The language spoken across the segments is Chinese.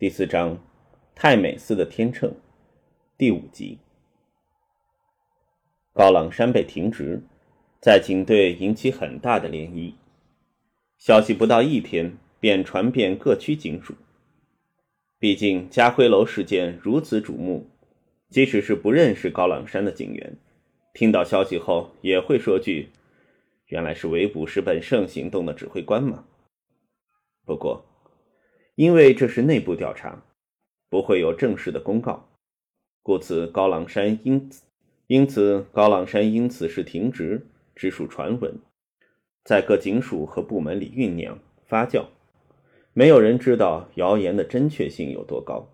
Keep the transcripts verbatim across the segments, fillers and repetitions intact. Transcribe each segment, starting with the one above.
第四章泰美斯的天秤，第五集。高朗山被停职，在警队引起很大的涟漪。消息不到一天便传遍各区警署。毕竟家辉楼事件如此瞩目，即使是不认识高朗山的警员，听到消息后也会说句：原来是围捕石本胜行动的指挥官吗？不过因为这是内部调查，不会有正式的公告，故此高朗山因此因此高朗山因此是停职，只属传闻，在各警署和部门里酝酿发酵，没有人知道谣言的真确性有多高。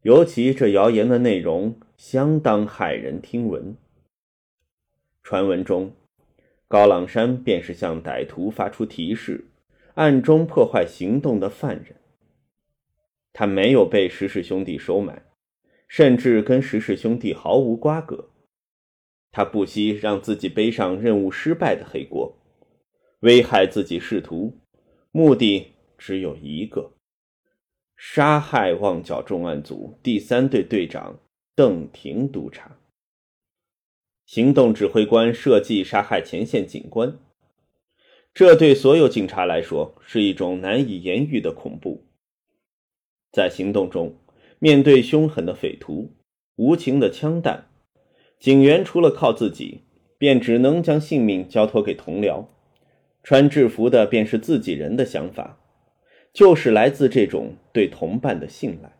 尤其这谣言的内容相当骇人听闻。传闻中，高朗山便是向歹徒发出提示，暗中破坏行动的犯人。他没有被石氏兄弟收买，甚至跟石氏兄弟毫无瓜葛。他不惜让自己背上任务失败的黑锅，危害自己仕途，目的只有一个：杀害旺角重案组第三队队长邓廷督察。行动指挥官设计杀害前线警官，这对所有警察来说是一种难以言喻的恐怖。在行动中，面对凶狠的匪徒、无情的枪弹，警员除了靠自己，便只能将性命交托给同僚。穿制服的便是自己人的想法，就是来自这种对同伴的信赖。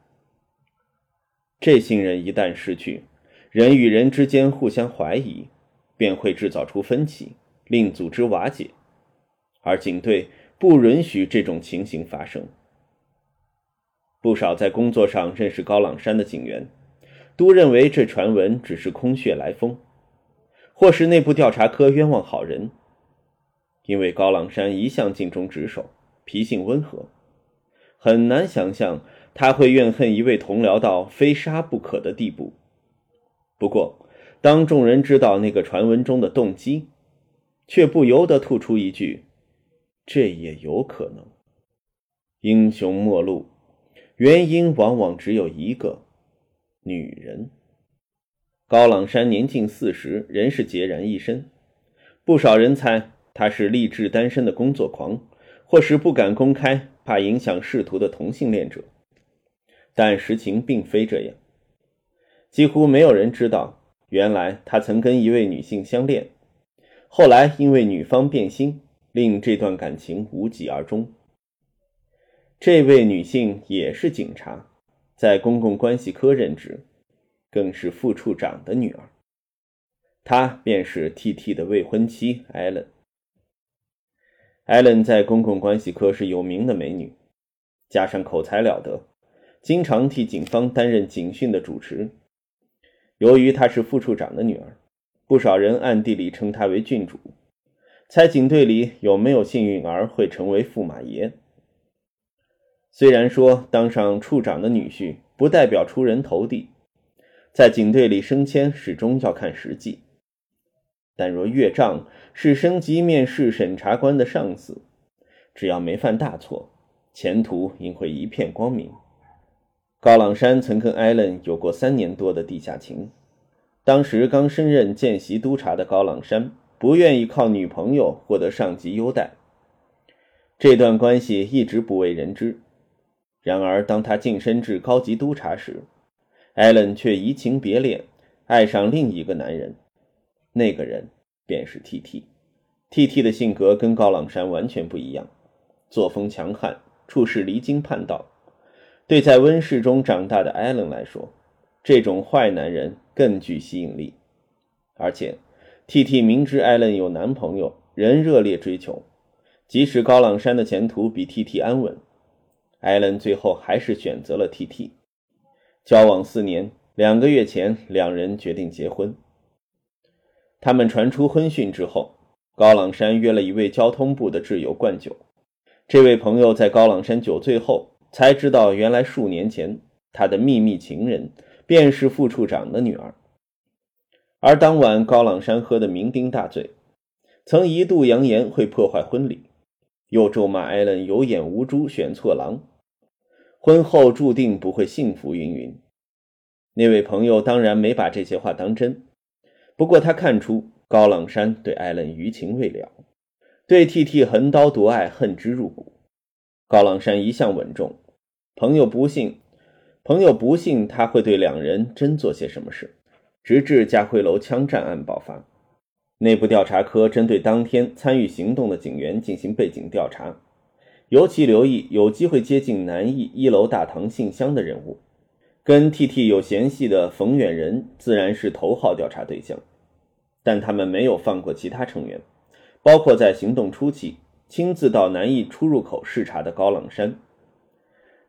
这信任一旦失去，人与人之间互相怀疑，便会制造出分歧，令组织瓦解。而警队不允许这种情形发生。不少在工作上认识高朗山的警员，都认为这传闻只是空穴来风，或是内部调查科冤枉好人。因为高朗山一向尽忠职守，脾性温和，很难想象他会怨恨一位同僚到非杀不可的地步。不过，当众人知道那个传闻中的动机，却不由得吐出一句：这也有可能。英雄末路，原因往往只有一个：女人。高朗山年近四十，仍是孑然一身。不少人猜他是励志单身的工作狂，或是不敢公开，怕影响仕途的同性恋者。但实情并非这样。几乎没有人知道，原来他曾跟一位女性相恋，后来因为女方变心，令这段感情无疾而终。这位女性也是警察，在公共关系科任职，更是副处长的女儿。她便是 T T 的未婚妻艾伦。艾伦在公共关系科是有名的美女，加上口才了得，经常替警方担任警讯的主持。由于她是副处长的女儿，不少人暗地里称她为郡主。猜警队里有没有幸运儿会成为驸马爷。虽然说当上处长的女婿不代表出人头地，在警队里升迁始终要看实际，但若岳丈是升级面试审查官的上司，只要没犯大错，前途应会一片光明。高朗山曾跟艾伦有过三年多的地下情，当时刚升任见习督察的高朗山不愿意靠女朋友获得上级优待，这段关系一直不为人知。然而当他晋升至高级督察时，艾伦却移情别恋，爱上另一个男人，那个人便是 T T。 T T 的性格跟高朗山完全不一样，作风强悍，处事离经叛道。对在温室中长大的艾伦来说，这种坏男人更具吸引力。而且T T 明知艾伦有男朋友，仍热烈追求，即使高朗山的前途比 T T 安稳，艾伦最后还是选择了 T T。 交往四年，两个月前两人决定结婚。他们传出婚讯之后，高朗山约了一位交通部的挚友灌酒。这位朋友在高朗山酒醉后才知道，原来数年前他的秘密情人便是副处长的女儿。而当晚高朗山喝得酩酊大醉，曾一度扬言会破坏婚礼，又咒骂艾伦有眼无珠，选错郎。婚后注定不会幸福云云。那位朋友当然没把这些话当真，不过他看出高朗山对艾伦余情未了，对 T T 横刀夺爱，恨之入骨。高朗山一向稳重，朋友不信朋友不信他会对两人真做些什么事，直至家辉楼枪战案爆发。内部调查科针对当天参与行动的警员进行背景调查，尤其留意有机会接近南艺一楼大堂信箱的人物。跟 T T 有嫌隙的冯远人自然是头号调查对象，但他们没有放过其他成员，包括在行动初期亲自到南艺出入口视察的高朗山。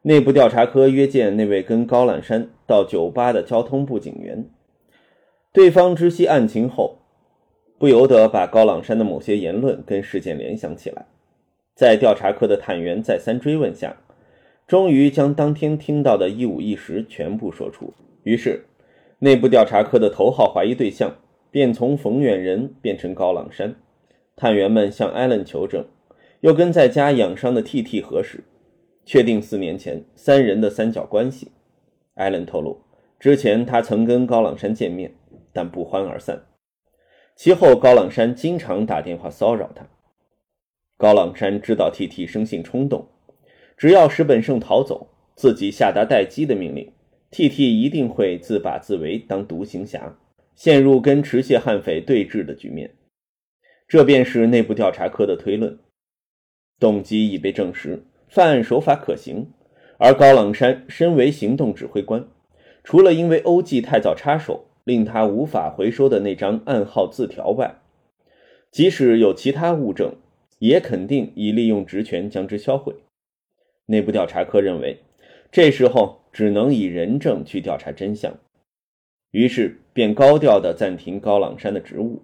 内部调查科约见那位跟高朗山到酒吧的交通部警员，对方知悉案情后，不由得把高朗山的某些言论跟事件联想起来。在调查科的探员再三追问下，终于将当天听到的一五一十全部说出。于是内部调查科的头号怀疑对象便从冯远人变成高朗山。探员们向艾伦求证，又跟在家养伤的 T T 核实，确定四年前三人的三角关系。艾伦透露，之前他曾跟高朗山见面，但不欢而散。其后高朗山经常打电话骚扰他。高朗山知道 T T 生性冲动，只要石本胜逃走，自己下达待机的命令， T T 一定会自把自为，当独行侠，陷入跟持械悍匪对峙的局面。这便是内部调查科的推论，动机已被证实，犯案手法可行。而高朗山身为行动指挥官，除了因为欧记太早插手令他无法回收的那张暗号字条外，即使有其他物证，也肯定以利用职权将之销毁。内部调查科认为，这时候只能以人证去调查真相，于是便高调地暂停高朗山的职务，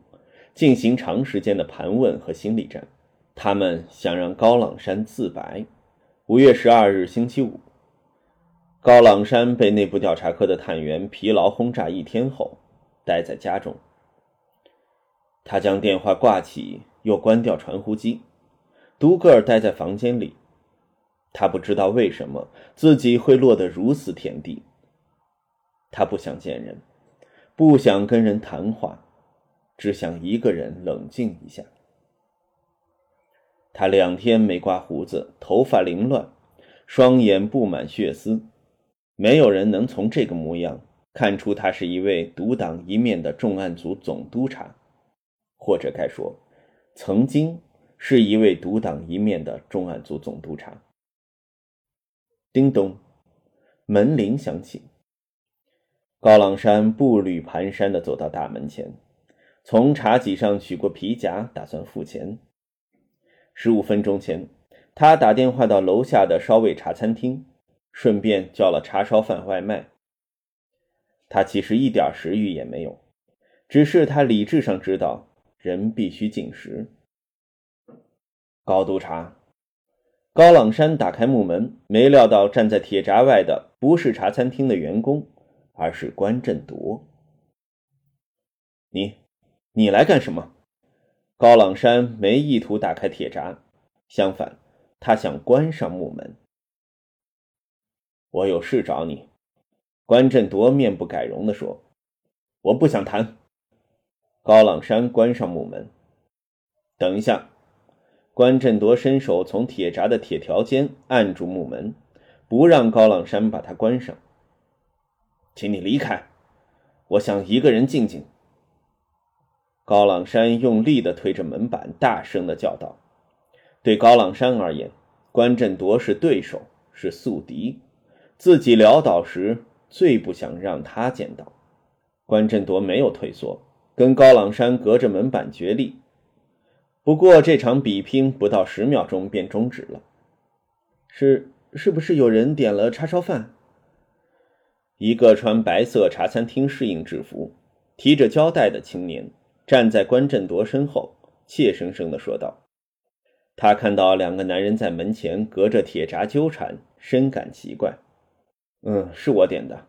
进行长时间的盘问和心理战。他们想让高朗山自白。五月十二日星期五，高朗山被内部调查科的探员疲劳轰炸一天后待在家中。他将电话挂起，又关掉传呼机，独个儿待在房间里。他不知道为什么自己会落得如此田地。他不想见人，不想跟人谈话，只想一个人冷静一下。他两天没刮胡子，头发凌乱，双眼布满血丝。没有人能从这个模样看出他是一位独当一面的重案组总督察，或者该说曾经是一位独当一面的重案组总督察。叮咚，门铃响起。高朗山步履蹒跚地走到大门前，从茶几上取过皮夹，打算付钱。十五分钟前他打电话到楼下的烧味茶餐厅，顺便叫了叉烧饭外卖。他其实一点食欲也没有，只是他理智上知道人必须进食。高督察，高朗山打开木门，没料到站在铁闸外的不是茶餐厅的员工，而是关振铎。你你来干什么？高朗山没意图打开铁闸，相反，他想关上木门。我有事找你，关振铎面不改容地说。我不想谈。高朗山关上木门。等一下。关振铎伸手从铁闸的铁条间按住木门，不让高朗山把它关上。请你离开，我想一个人静静。高朗山用力地推着门板，大声地叫道。对高朗山而言，关振铎是对手，是宿敌。自己潦倒时最不想让他见到。关振铎没有退缩，跟高朗山隔着门板决力。不过这场比拼不到十秒钟便终止了。是是不是有人点了叉烧饭？一个穿白色茶餐厅适应制服，提着胶带的青年站在关振铎身后，怯生生地说道。他看到两个男人在门前隔着铁闸纠缠，深感奇怪。嗯，是我点的。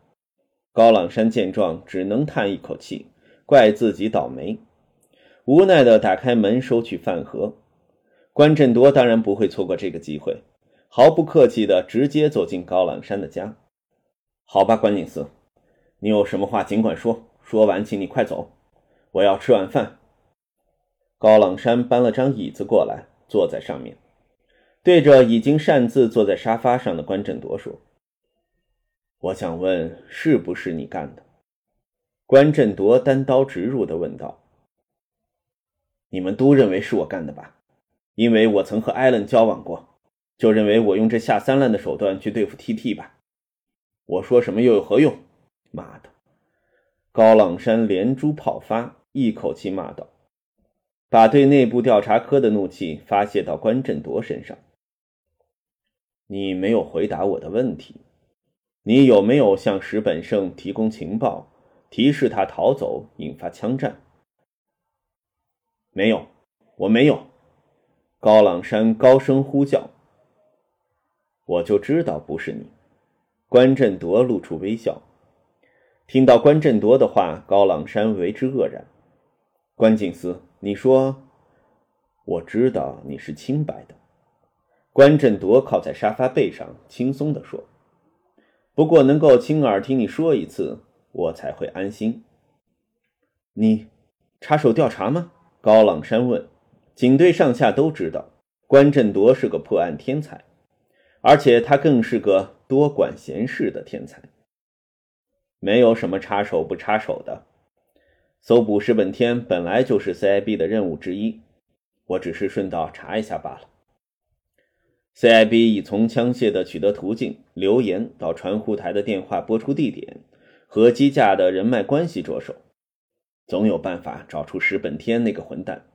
高朗山见状只能叹一口气，怪自己倒霉，无奈地打开门收取饭盒。关振铎当然不会错过这个机会，毫不客气地直接走进高朗山的家。好吧，关警司，你有什么话尽管说，说完请你快走，我要吃晚饭。高朗山搬了张椅子过来，坐在上面，对着已经擅自坐在沙发上的关振铎说，我想问是不是你干的？关振铎单刀直入地问道。你们都认为是我干的吧？因为我曾和艾伦交往过，就认为我用这下三滥的手段去对付 T T 吧。我说什么又有何用？妈的！高朗山连珠炮发，一口气骂道，把对内部调查科的怒气发泄到关振铎身上。你没有回答我的问题，你有没有向石本胜提供情报，提示他逃走，引发枪战？没有，我没有。高朗山高声呼叫。我就知道不是你。关振铎露出微笑。听到关振铎的话，高朗山为之愕然。关警司，你说我知道你是清白的。关振铎靠在沙发背上，轻松地说，不过能够亲耳听你说一次，我才会安心。你插手调查吗？高朗山问。警队上下都知道关振铎是个破案天才，而且他更是个多管闲事的天才。没有什么插手不插手的，搜捕石本天本来就是 C I B 的任务之一，我只是顺道查一下罢了。 C I B 已从枪械的取得途径、留言到传呼台的电话播出地点和机架的人脉关系着手，总有办法找出石本天那个混蛋。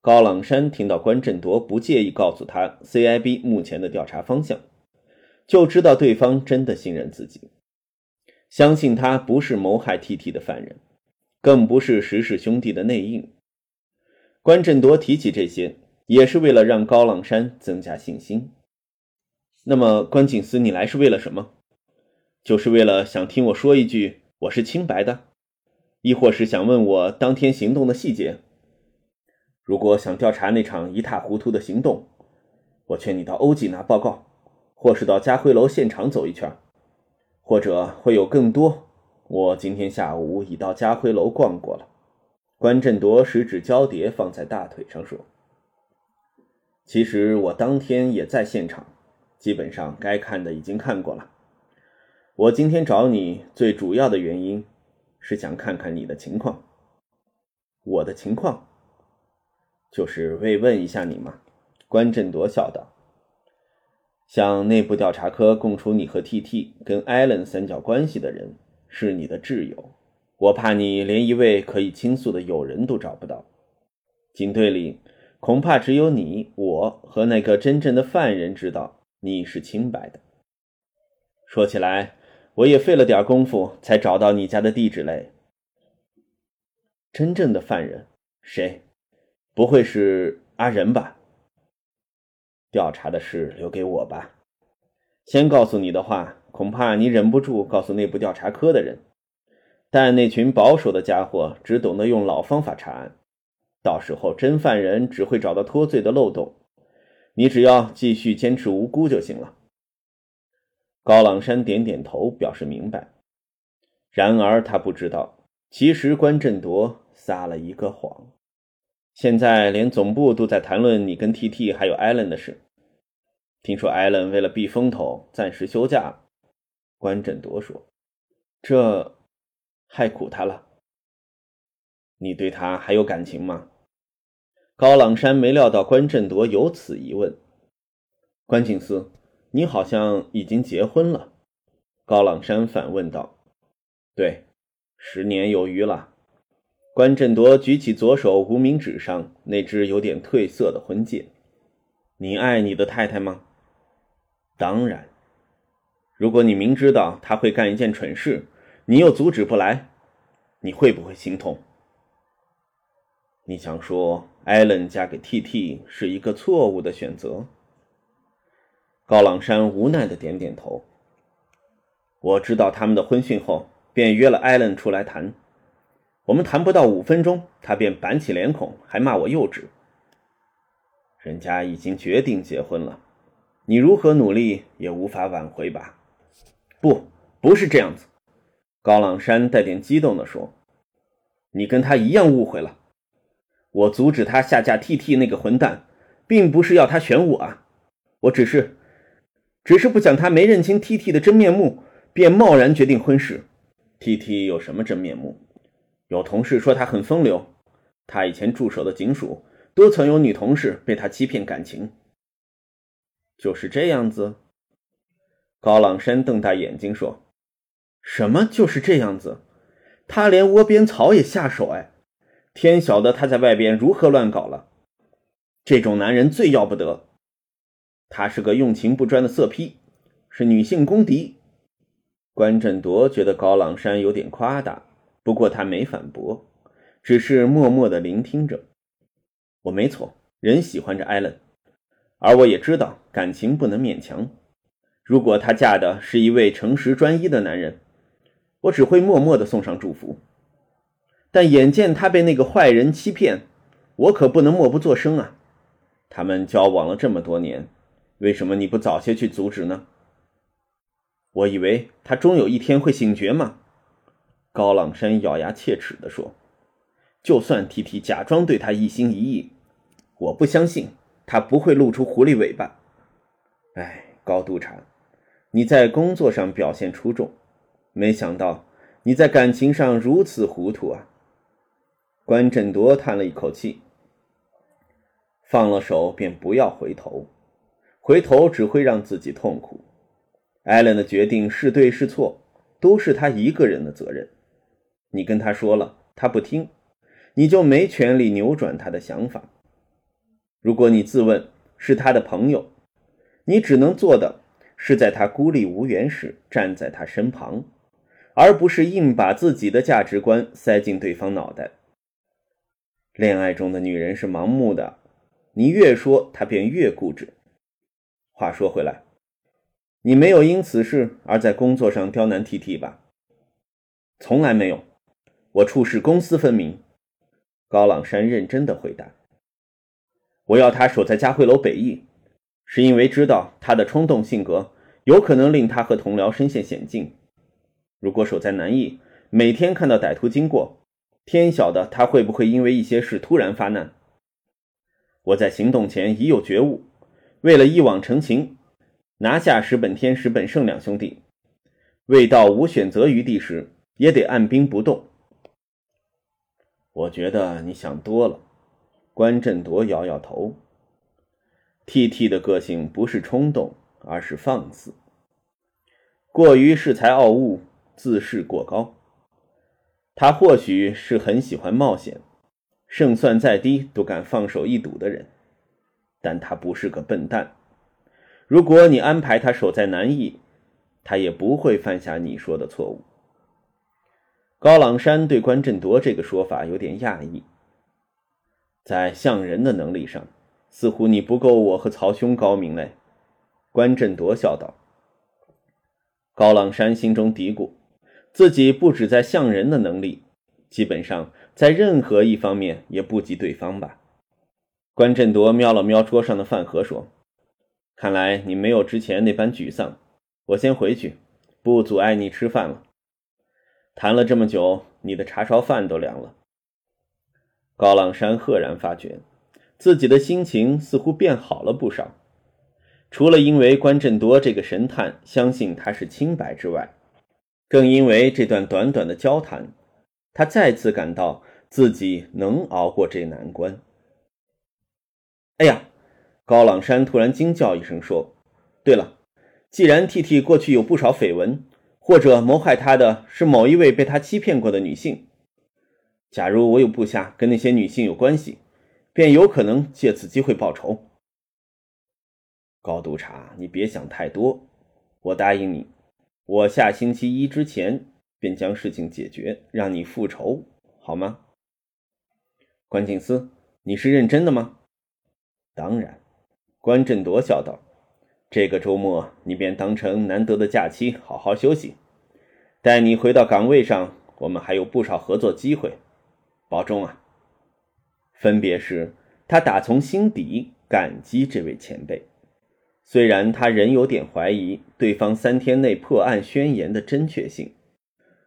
高朗山听到关振铎不介意告诉他 C I B 目前的调查方向，就知道对方真的信任自己，相信他不是谋害 T T 的犯人，更不是石氏兄弟的内应。关振铎提起这些也是为了让高朗山增加信心。那么关警司，你来是为了什么？就是为了想听我说一句我是清白的，亦或是想问我当天行动的细节？如果想调查那场一塌糊涂的行动，我劝你到欧记拿报告，或是到家辉楼现场走一圈，或者会有更多。我今天下午已到家辉楼逛过了。关振铎十指交叠放在大腿上说，其实我当天也在现场，基本上该看的已经看过了。我今天找你最主要的原因是想看看你的情况。我的情况？就是慰问一下你嘛。关振铎笑道，向内部调查科供出你和 T T 跟艾伦三角关系的人是你的挚友，我怕你连一位可以倾诉的友人都找不到。警队里恐怕只有你、我和那个真正的犯人知道你是清白的。说起来我也费了点功夫才找到你家的地址嘞。真正的犯人？谁？不会是阿仁吧？调查的事留给我吧。先告诉你的话，恐怕你忍不住告诉内部调查科的人，但那群保守的家伙只懂得用老方法查案，到时候真犯人只会找到脱罪的漏洞，你只要继续坚持无辜就行了。高朗山点点头表示明白。然而他不知道，其实关振铎撒了一个谎。现在连总部都在谈论你跟 T T 还有艾伦的事。听说艾伦为了避风头暂时休假了。关振铎说，这害苦他了。你对他还有感情吗？高朗山没料到关振铎有此一问。关警司，你好像已经结婚了。高朗山反问道。对，十年有余了。关振铎举起左手无名指上那只有点褪色的婚戒。你爱你的太太吗？当然。如果你明知道她会干一件蠢事，你又阻止不来，你会不会心痛？你想说艾伦嫁给 T T 是一个错误的选择？高朗山无奈地点点头。我知道他们的婚讯后，便约了艾伦出来谈。我们谈不到五分钟，他便板起脸孔，还骂我幼稚。人家已经决定结婚了，你如何努力也无法挽回吧。不，不是这样子。高朗山带点激动地说，你跟他一样误会了。我阻止他下架 T T 那个混蛋，并不是要他选我啊。我只是，只是不想他没认清 T T 的真面目，便贸然决定婚事。T T 有什么真面目？有同事说他很风流，他以前驻守的警署多曾有女同事被他欺骗感情。就是这样子？高朗山瞪大眼睛说，什么就是这样子？他连窝边草也下手哎！天晓得他在外边如何乱搞了。这种男人最要不得。他是个用情不专的色批，是女性公敌。关振铎觉得高朗山有点夸大，不过他没反驳，只是默默地聆听着。我没错，人喜欢着艾伦，而我也知道感情不能勉强。如果她嫁的是一位诚实专一的男人，我只会默默地送上祝福。但眼见她被那个坏人欺骗，我可不能默不作声啊。他们交往了这么多年，为什么你不早些去阻止呢？我以为他终有一天会醒觉嘛。高朗山咬牙切齿地说，就算 T T 假装对他一心一意，我不相信他不会露出狐狸尾巴。哎，高督察，你在工作上表现出众，没想到你在感情上如此糊涂啊。关振铎叹了一口气，放了手便不要回头，回头只会让自己痛苦。艾伦的决定是对是错，都是他一个人的责任。你跟他说了，他不听，你就没权利扭转他的想法。如果你自问是他的朋友，你只能做的是在他孤立无援时站在他身旁，而不是硬把自己的价值观塞进对方脑袋。恋爱中的女人是盲目的，你越说她便越固执。话说回来，你没有因此事而在工作上刁难 T T 吧？从来没有，我处事公私分明。高朗山认真地回答。我要他守在嘉惠楼北翼，是因为知道他的冲动性格有可能令他和同僚深陷险境。如果守在南翼，每天看到歹徒经过，天晓得他会不会因为一些事突然发难。我在行动前已有觉悟，为了一往成情，拿下石本天、石本胜两兄弟，未到无选择余地时，也得按兵不动。我觉得你想多了。关振铎摇摇头。T T 的个性不是冲动，而是放肆，过于恃才傲物，自视过高。他或许是很喜欢冒险，胜算再低都敢放手一赌的人，但他不是个笨蛋。如果你安排他守在南翼，他也不会犯下你说的错误。高朗山对关振铎这个说法有点讶异，在像人的能力上，似乎你不够我和曹兄高明嘞。关振铎笑道。高朗山心中嘀咕，自己不止在像人的能力，基本上在任何一方面也不及对方吧。关振铎瞄了瞄桌上的饭盒说，看来你没有之前那般沮丧，我先回去，不阻碍你吃饭了。谈了这么久，你的茶烧饭都凉了。高朗山赫然发觉自己的心情似乎变好了不少，除了因为关振铎这个神探相信他是清白之外，更因为这段短短的交谈，他再次感到自己能熬过这难关。哎呀！高朗山突然惊叫一声说，对了，既然 T T 过去有不少绯闻，或者谋害他的是某一位被他欺骗过的女性，假如我有部下跟那些女性有关系，便有可能借此机会报仇。高督察，你别想太多，我答应你，我下星期一之前便将事情解决，让你复仇，好吗？关警司，你是认真的吗？当然。关振铎笑道，这个周末你便当成难得的假期，好好休息。待你回到岗位上，我们还有不少合作机会，保重啊。分别时，他打从心底感激这位前辈，虽然他仍有点怀疑对方三天内破案宣言的真确性。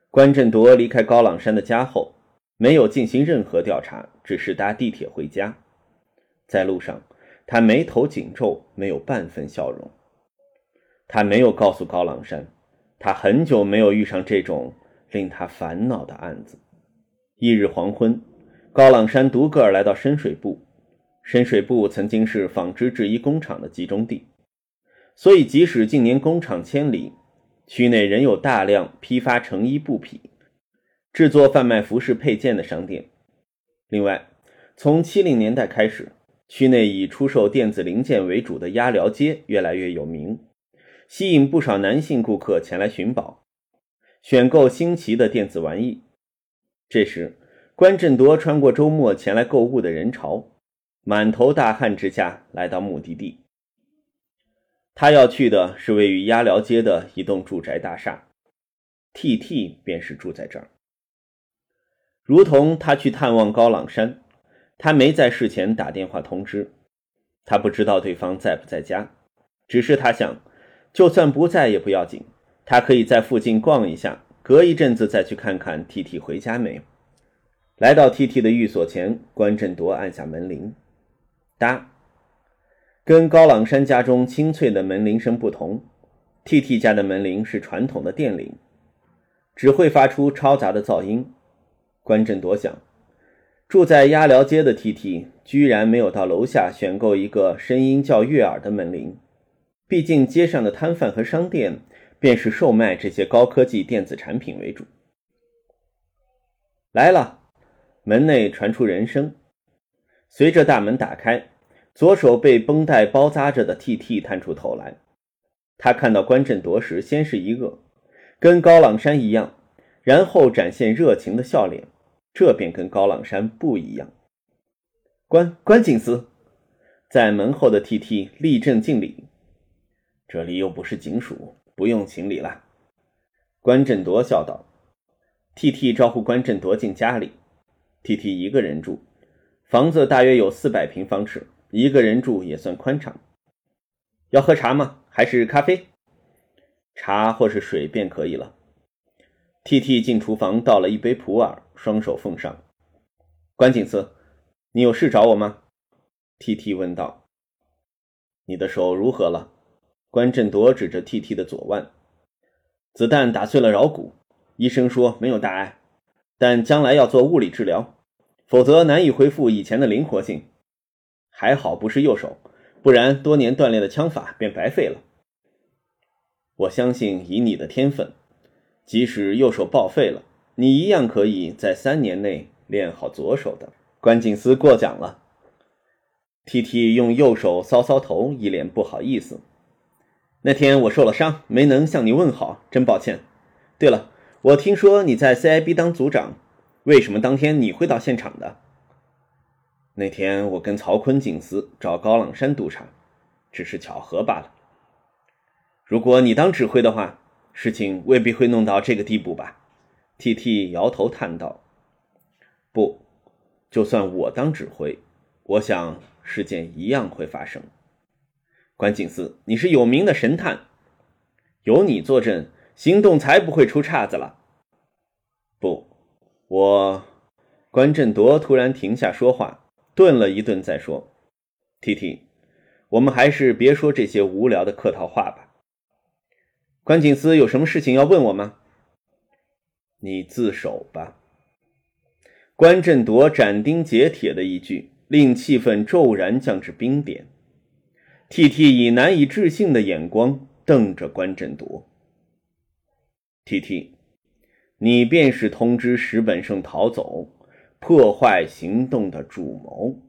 关振铎离开高朗山的家后，没有进行任何调查，只是搭地铁回家。在路上，他眉头紧皱，没有半分笑容。他没有告诉高朗山，他很久没有遇上这种令他烦恼的案子。翌日黄昏，高朗山独个儿来到深水埗。深水埗曾经是纺织制衣工厂的集中地，所以即使近年工厂迁离，区内仍有大量批发成衣布匹、制作贩卖服饰配件的商店。另外，从七十年代开始，区内以出售电子零件为主的鸭寮街越来越有名，吸引不少男性顾客前来寻宝，选购新奇的电子玩意。这时，关振铎穿过周末前来购物的人潮，满头大汗之下来到目的地。他要去的是位于鸭寮街的一栋住宅大厦， T T 便是住在这儿。如同他去探望高朗山，他没在事前打电话通知，他不知道对方在不在家，只是他想，就算不在也不要紧，他可以在附近逛一下，隔一阵子再去看看 T T 回家没有。来到 T T 的寓所前，关振铎按下门铃，哒。跟高朗山家中清脆的门铃声不同， T T 家的门铃是传统的电铃，只会发出嘈杂的噪音。关振铎想，住在鸭寮街的 T T 居然没有到楼下选购一个声音较悦耳的门铃，毕竟街上的摊贩和商店便是售卖这些高科技电子产品为主。来了，门内传出人声，随着大门打开，左手被绷带包扎着的 T T 探出头来。他看到关振铎时，先是一愕，跟高朗山一样，然后展现热情的笑脸。这便跟高朗山不一样。关关警司，在门后的 T T 立正敬礼。这里又不是警署，不用请礼啦。关振铎笑道。T T 招呼关振铎进家里。T T 一个人住，房子大约有四百平方尺，一个人住也算宽敞。要喝茶吗？还是咖啡？茶或是水便可以了。T T 进厨房倒了一杯普洱，双手奉上。关警司，你有事找我吗？ T T 问道。你的手如何了？关振铎指着 T T 的左腕。子弹打碎了桡骨，医生说没有大碍，但将来要做物理治疗，否则难以恢复以前的灵活性。还好不是右手，不然多年锻炼的枪法便白费了。我相信以你的天分，即使右手报废了，你一样可以在三年内练好左手的。关警司过奖了。 T T 用右手搔搔头，一脸不好意思。那天我受了伤，没能向你问好，真抱歉。对了，我听说你在 C I B 当组长，为什么当天你会到现场的？那天我跟曹坤警司找高朗山督察，只是巧合罢了。如果你当指挥的话，事情未必会弄到这个地步吧 ？T T 摇头叹道：“不，就算我当指挥，我想事件一样会发生。”关警司，你是有名的神探，有你坐镇，行动才不会出岔子了。不，我……关振铎突然停下说话，顿了一顿再说 ：“T T， 我们还是别说这些无聊的客套话吧。”关警司有什么事情要问我吗？你自首吧。关振铎斩钉截铁的一句，令气氛骤然降至冰点。T T 以难以置信的眼光瞪着关振铎。T T， 你便是通知石本胜逃走，破坏行动的主谋。